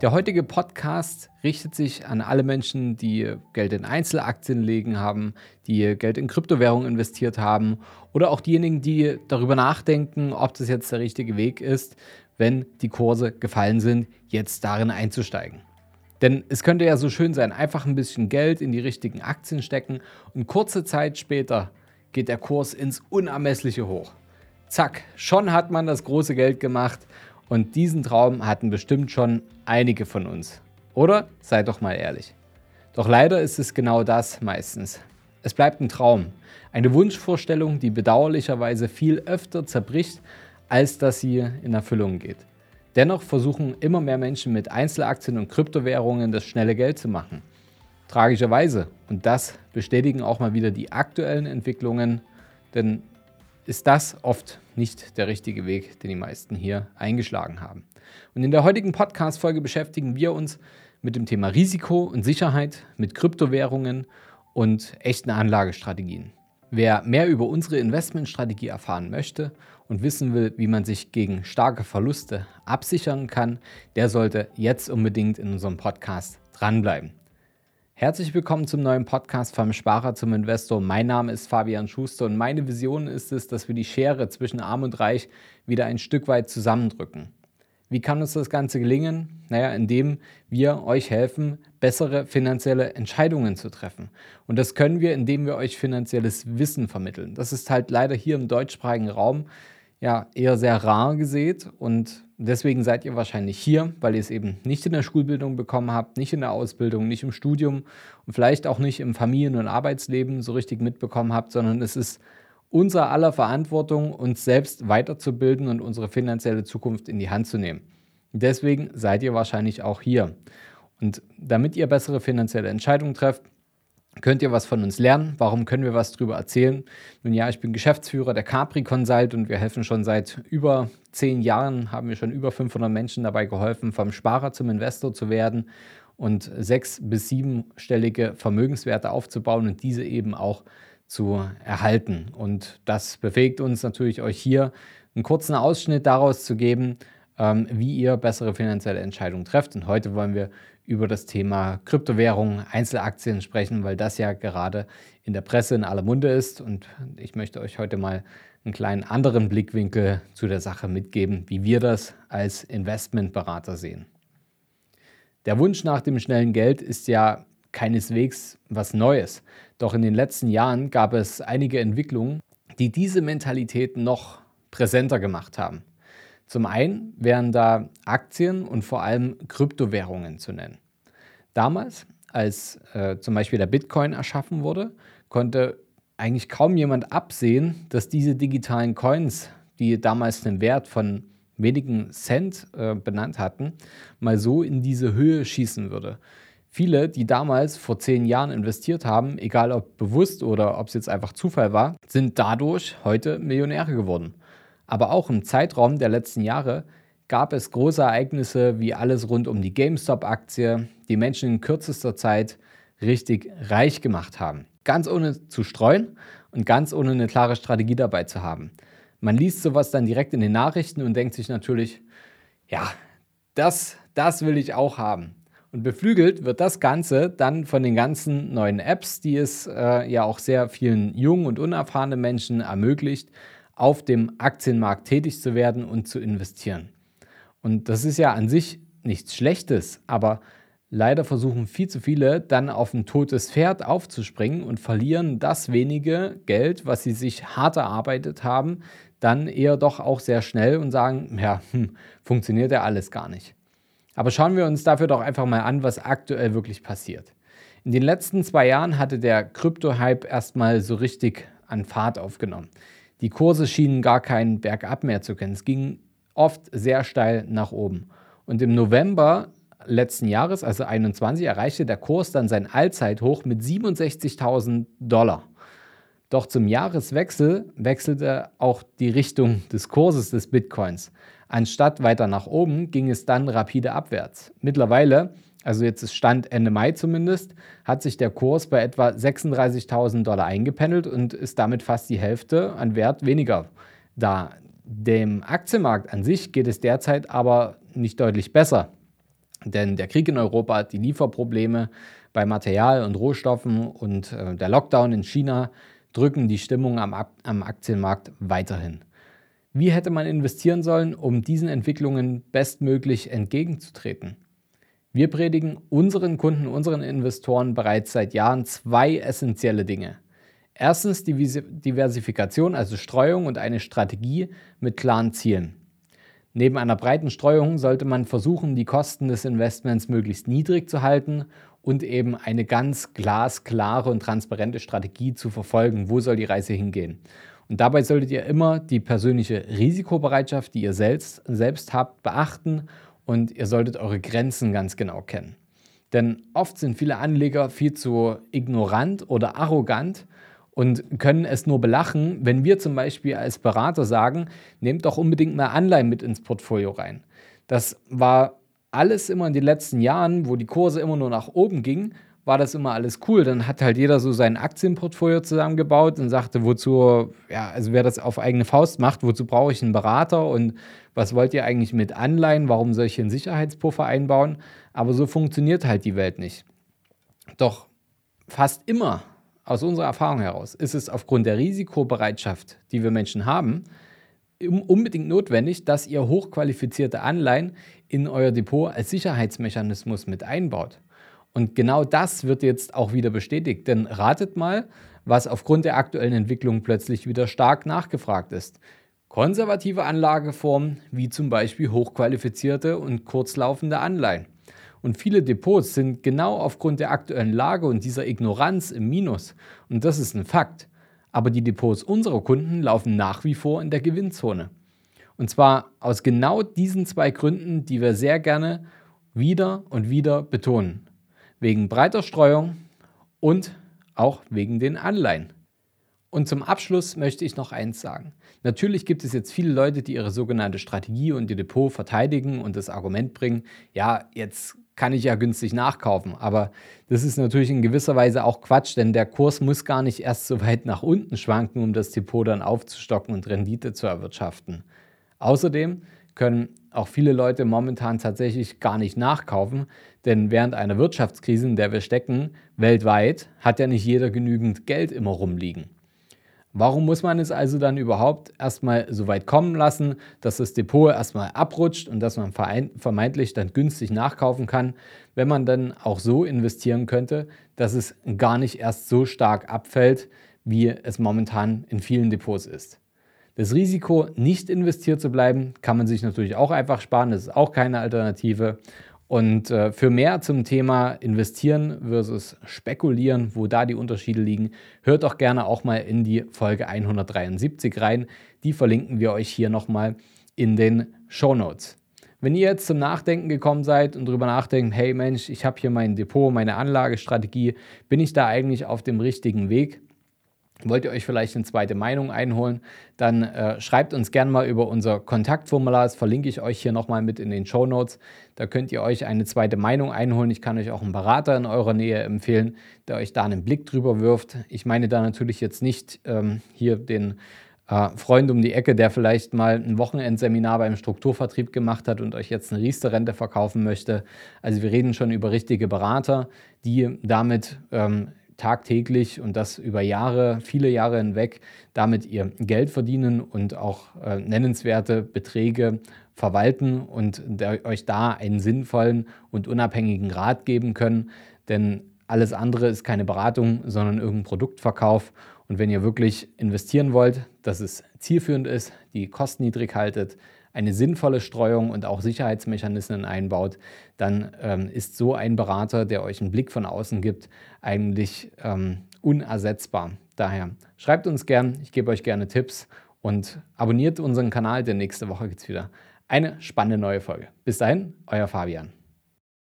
Der heutige Podcast richtet sich an alle Menschen, die Geld in Einzelaktien liegen haben, die Geld in Kryptowährungen investiert haben oder auch diejenigen, die darüber nachdenken, ob das jetzt der richtige Weg ist, wenn die Kurse gefallen sind, jetzt darin einzusteigen. Denn es könnte ja so schön sein, einfach ein bisschen Geld in die richtigen Aktien stecken und kurze Zeit später geht der Kurs ins Unermessliche hoch. Zack, schon hat man das große Geld gemacht. Und diesen Traum hatten bestimmt schon einige von uns. Oder? Seid doch mal ehrlich. Doch leider ist es genau das meistens. Es bleibt ein Traum. Eine Wunschvorstellung, die bedauerlicherweise viel öfter zerbricht, als dass sie in Erfüllung geht. Dennoch versuchen immer mehr Menschen mit Einzelaktien und Kryptowährungen das schnelle Geld zu machen. Tragischerweise. Und das bestätigen auch mal wieder die aktuellen Entwicklungen, denn ist das oft nicht der richtige Weg, den die meisten hier eingeschlagen haben. Und in der heutigen Podcast-Folge beschäftigen wir uns mit dem Thema Risiko und Sicherheit, mit Kryptowährungen und echten Anlagestrategien. Wer mehr über unsere Investmentstrategie erfahren möchte und wissen will, wie man sich gegen starke Verluste absichern kann, der sollte jetzt unbedingt in unserem Podcast dranbleiben. Herzlich willkommen zum neuen Podcast vom Sparer zum Investor. Mein Name ist Fabian Schuster und meine Vision ist es, dass wir die Schere zwischen Arm und Reich wieder ein Stück weit zusammendrücken. Wie kann uns das Ganze gelingen? Indem wir euch helfen, bessere finanzielle Entscheidungen zu treffen. Und das können wir, indem wir euch finanzielles Wissen vermitteln. Das ist halt leider hier im deutschsprachigen Raum eher sehr rar gesät und deswegen seid ihr wahrscheinlich hier, weil ihr es eben nicht in der Schulbildung bekommen habt, nicht in der Ausbildung, nicht im Studium und vielleicht auch nicht im Familien- und Arbeitsleben so richtig mitbekommen habt, sondern es ist unser aller Verantwortung, uns selbst weiterzubilden und unsere finanzielle Zukunft in die Hand zu nehmen. Deswegen seid ihr wahrscheinlich auch hier. Und damit ihr bessere finanzielle Entscheidungen trefft, könnt ihr was von uns lernen? Warum können wir was drüber erzählen? Nun ja, ich bin Geschäftsführer der Capri Consult und wir helfen schon seit über 10 Jahren, haben wir schon über 500 Menschen dabei geholfen, vom Sparer zum Investor zu werden und 6- bis 7-stellige Vermögenswerte aufzubauen und diese eben auch zu erhalten. Und das befähigt uns natürlich, euch hier einen kurzen Ausschnitt daraus zu geben, wie ihr bessere finanzielle Entscheidungen trefft. Und heute wollen wir über das Thema Kryptowährungen, Einzelaktien sprechen, weil das ja gerade in der Presse in aller Munde ist. Und ich möchte euch heute mal einen kleinen anderen Blickwinkel zu der Sache mitgeben, wie wir das als Investmentberater sehen. Der Wunsch nach dem schnellen Geld ist ja keineswegs was Neues. Doch in den letzten Jahren gab es einige Entwicklungen, die diese Mentalität noch präsenter gemacht haben. Zum einen wären da Aktien und vor allem Kryptowährungen zu nennen. Damals, als zum Beispiel der Bitcoin erschaffen wurde, konnte eigentlich kaum jemand absehen, dass diese digitalen Coins, die damals einen Wert von wenigen Cent benannt hatten, mal so in diese Höhe schießen würde. Viele, die damals vor 10 Jahren investiert haben, egal ob bewusst oder ob es jetzt einfach Zufall war, sind dadurch heute Millionäre geworden. Aber auch im Zeitraum der letzten Jahre gab es große Ereignisse wie alles rund um die GameStop-Aktie, die Menschen in kürzester Zeit richtig reich gemacht haben. Ganz ohne zu streuen und ganz ohne eine klare Strategie dabei zu haben. Man liest sowas dann direkt in den Nachrichten und denkt sich natürlich, ja, das will ich auch haben. Und beflügelt wird das Ganze dann von den ganzen neuen Apps, die es ja auch sehr vielen jungen und unerfahrenen Menschen ermöglicht, auf dem Aktienmarkt tätig zu werden und zu investieren. Und das ist ja an sich nichts Schlechtes, aber leider versuchen viel zu viele dann auf ein totes Pferd aufzuspringen und verlieren das wenige Geld, was sie sich hart erarbeitet haben, dann eher doch auch sehr schnell und sagen, funktioniert ja alles gar nicht. Aber schauen wir uns dafür doch einfach mal an, was aktuell wirklich passiert. In den letzten 2 Jahren hatte der Krypto-Hype erstmal so richtig an Fahrt aufgenommen. Die Kurse schienen gar keinen Bergab mehr zu kennen. Es ging oft sehr steil nach oben. Und im November letzten Jahres, also 2021, erreichte der Kurs dann sein Allzeithoch mit $67.000. Doch zum Jahreswechsel wechselte auch die Richtung des Kurses des Bitcoins. Anstatt weiter nach oben ging es dann rapide abwärts. Mittlerweile, also jetzt ist Stand Ende Mai zumindest, hat sich der Kurs bei etwa $36.000 eingependelt und ist damit fast die Hälfte an Wert weniger da. Dem Aktienmarkt an sich geht es derzeit aber nicht deutlich besser. Denn der Krieg in Europa, die Lieferprobleme bei Material und Rohstoffen und der Lockdown in China drücken die Stimmung am Aktienmarkt weiterhin. Wie hätte man investieren sollen, um diesen Entwicklungen bestmöglich entgegenzutreten? Wir predigen unseren Kunden, unseren Investoren bereits seit Jahren zwei essentielle Dinge. Erstens die Diversifikation, also Streuung und eine Strategie mit klaren Zielen. Neben einer breiten Streuung sollte man versuchen, die Kosten des Investments möglichst niedrig zu halten und eben eine ganz glasklare und transparente Strategie zu verfolgen. Wo soll die Reise hingehen? Und dabei solltet ihr immer die persönliche Risikobereitschaft, die ihr selbst habt, beachten und ihr solltet eure Grenzen ganz genau kennen. Denn oft sind viele Anleger viel zu ignorant oder arrogant und können es nur belachen, wenn wir zum Beispiel als Berater sagen, nehmt doch unbedingt mal Anleihen mit ins Portfolio rein. Das war alles immer in den letzten Jahren, wo die Kurse immer nur nach oben gingen, war das immer alles cool. Dann hat halt jeder so sein Aktienportfolio zusammengebaut und sagte, wozu, ja, also wer das auf eigene Faust macht, wozu brauche ich einen Berater und was wollt ihr eigentlich mit Anleihen, warum soll ich hier einen Sicherheitspuffer einbauen? Aber so funktioniert halt die Welt nicht. Doch fast immer, aus unserer Erfahrung heraus, ist es aufgrund der Risikobereitschaft, die wir Menschen haben, unbedingt notwendig, dass ihr hochqualifizierte Anleihen in euer Depot als Sicherheitsmechanismus mit einbaut. Und genau das wird jetzt auch wieder bestätigt, denn ratet mal, was aufgrund der aktuellen Entwicklung plötzlich wieder stark nachgefragt ist. Konservative Anlageformen, wie zum Beispiel hochqualifizierte und kurzlaufende Anleihen. Und viele Depots sind genau aufgrund der aktuellen Lage und dieser Ignoranz im Minus. Und das ist ein Fakt. Aber die Depots unserer Kunden laufen nach wie vor in der Gewinnzone. Und zwar aus genau diesen zwei Gründen, die wir sehr gerne wieder und wieder betonen. Wegen breiter Streuung und auch wegen den Anleihen. Und zum Abschluss möchte ich noch eins sagen. Natürlich gibt es jetzt viele Leute, die ihre sogenannte Strategie und ihr Depot verteidigen und das Argument bringen, ja, jetzt kann ich ja günstig nachkaufen. Aber das ist natürlich in gewisser Weise auch Quatsch, denn der Kurs muss gar nicht erst so weit nach unten schwanken, um das Depot dann aufzustocken und Rendite zu erwirtschaften. Außerdem können auch viele Leute momentan tatsächlich gar nicht nachkaufen, denn während einer Wirtschaftskrise, in der wir stecken, weltweit, hat ja nicht jeder genügend Geld immer rumliegen. Warum muss man es also dann überhaupt erstmal so weit kommen lassen, dass das Depot erstmal abrutscht und dass man vermeintlich dann günstig nachkaufen kann, wenn man dann auch so investieren könnte, dass es gar nicht erst so stark abfällt, wie es momentan in vielen Depots ist. Das Risiko, nicht investiert zu bleiben, kann man sich natürlich auch einfach sparen, das ist auch keine Alternative. Und für mehr zum Thema Investieren versus Spekulieren, wo da die Unterschiede liegen, hört doch gerne auch mal in die Folge 173 rein. Die verlinken wir euch hier nochmal in den Shownotes. Wenn ihr jetzt zum Nachdenken gekommen seid und darüber nachdenkt, hey Mensch, ich habe hier mein Depot, meine Anlagestrategie, bin ich da eigentlich auf dem richtigen Weg? Wollt ihr euch vielleicht eine zweite Meinung einholen, dann schreibt uns gerne mal über unser Kontaktformular, das verlinke ich euch hier nochmal mit in den Shownotes. Da könnt ihr euch eine zweite Meinung einholen. Ich kann euch auch einen Berater in eurer Nähe empfehlen, der euch da einen Blick drüber wirft. Ich meine da natürlich jetzt nicht hier den Freund um die Ecke, der vielleicht mal ein Wochenendseminar beim Strukturvertrieb gemacht hat und euch jetzt eine Riester-Rente verkaufen möchte. Also wir reden schon über richtige Berater, die damit tagtäglich und das über Jahre, viele Jahre hinweg, damit ihr Geld verdienen und auch nennenswerte Beträge verwalten und euch da einen sinnvollen und unabhängigen Rat geben können. Denn alles andere ist keine Beratung, sondern irgendein Produktverkauf. Und wenn ihr wirklich investieren wollt, dass es zielführend ist, die Kosten niedrig haltet, eine sinnvolle Streuung und auch Sicherheitsmechanismen einbaut, dann ist so ein Berater, der euch einen Blick von außen gibt, eigentlich unersetzbar. Daher schreibt uns gern, ich gebe euch gerne Tipps und abonniert unseren Kanal, denn nächste Woche gibt es wieder eine spannende neue Folge. Bis dahin, euer Fabian.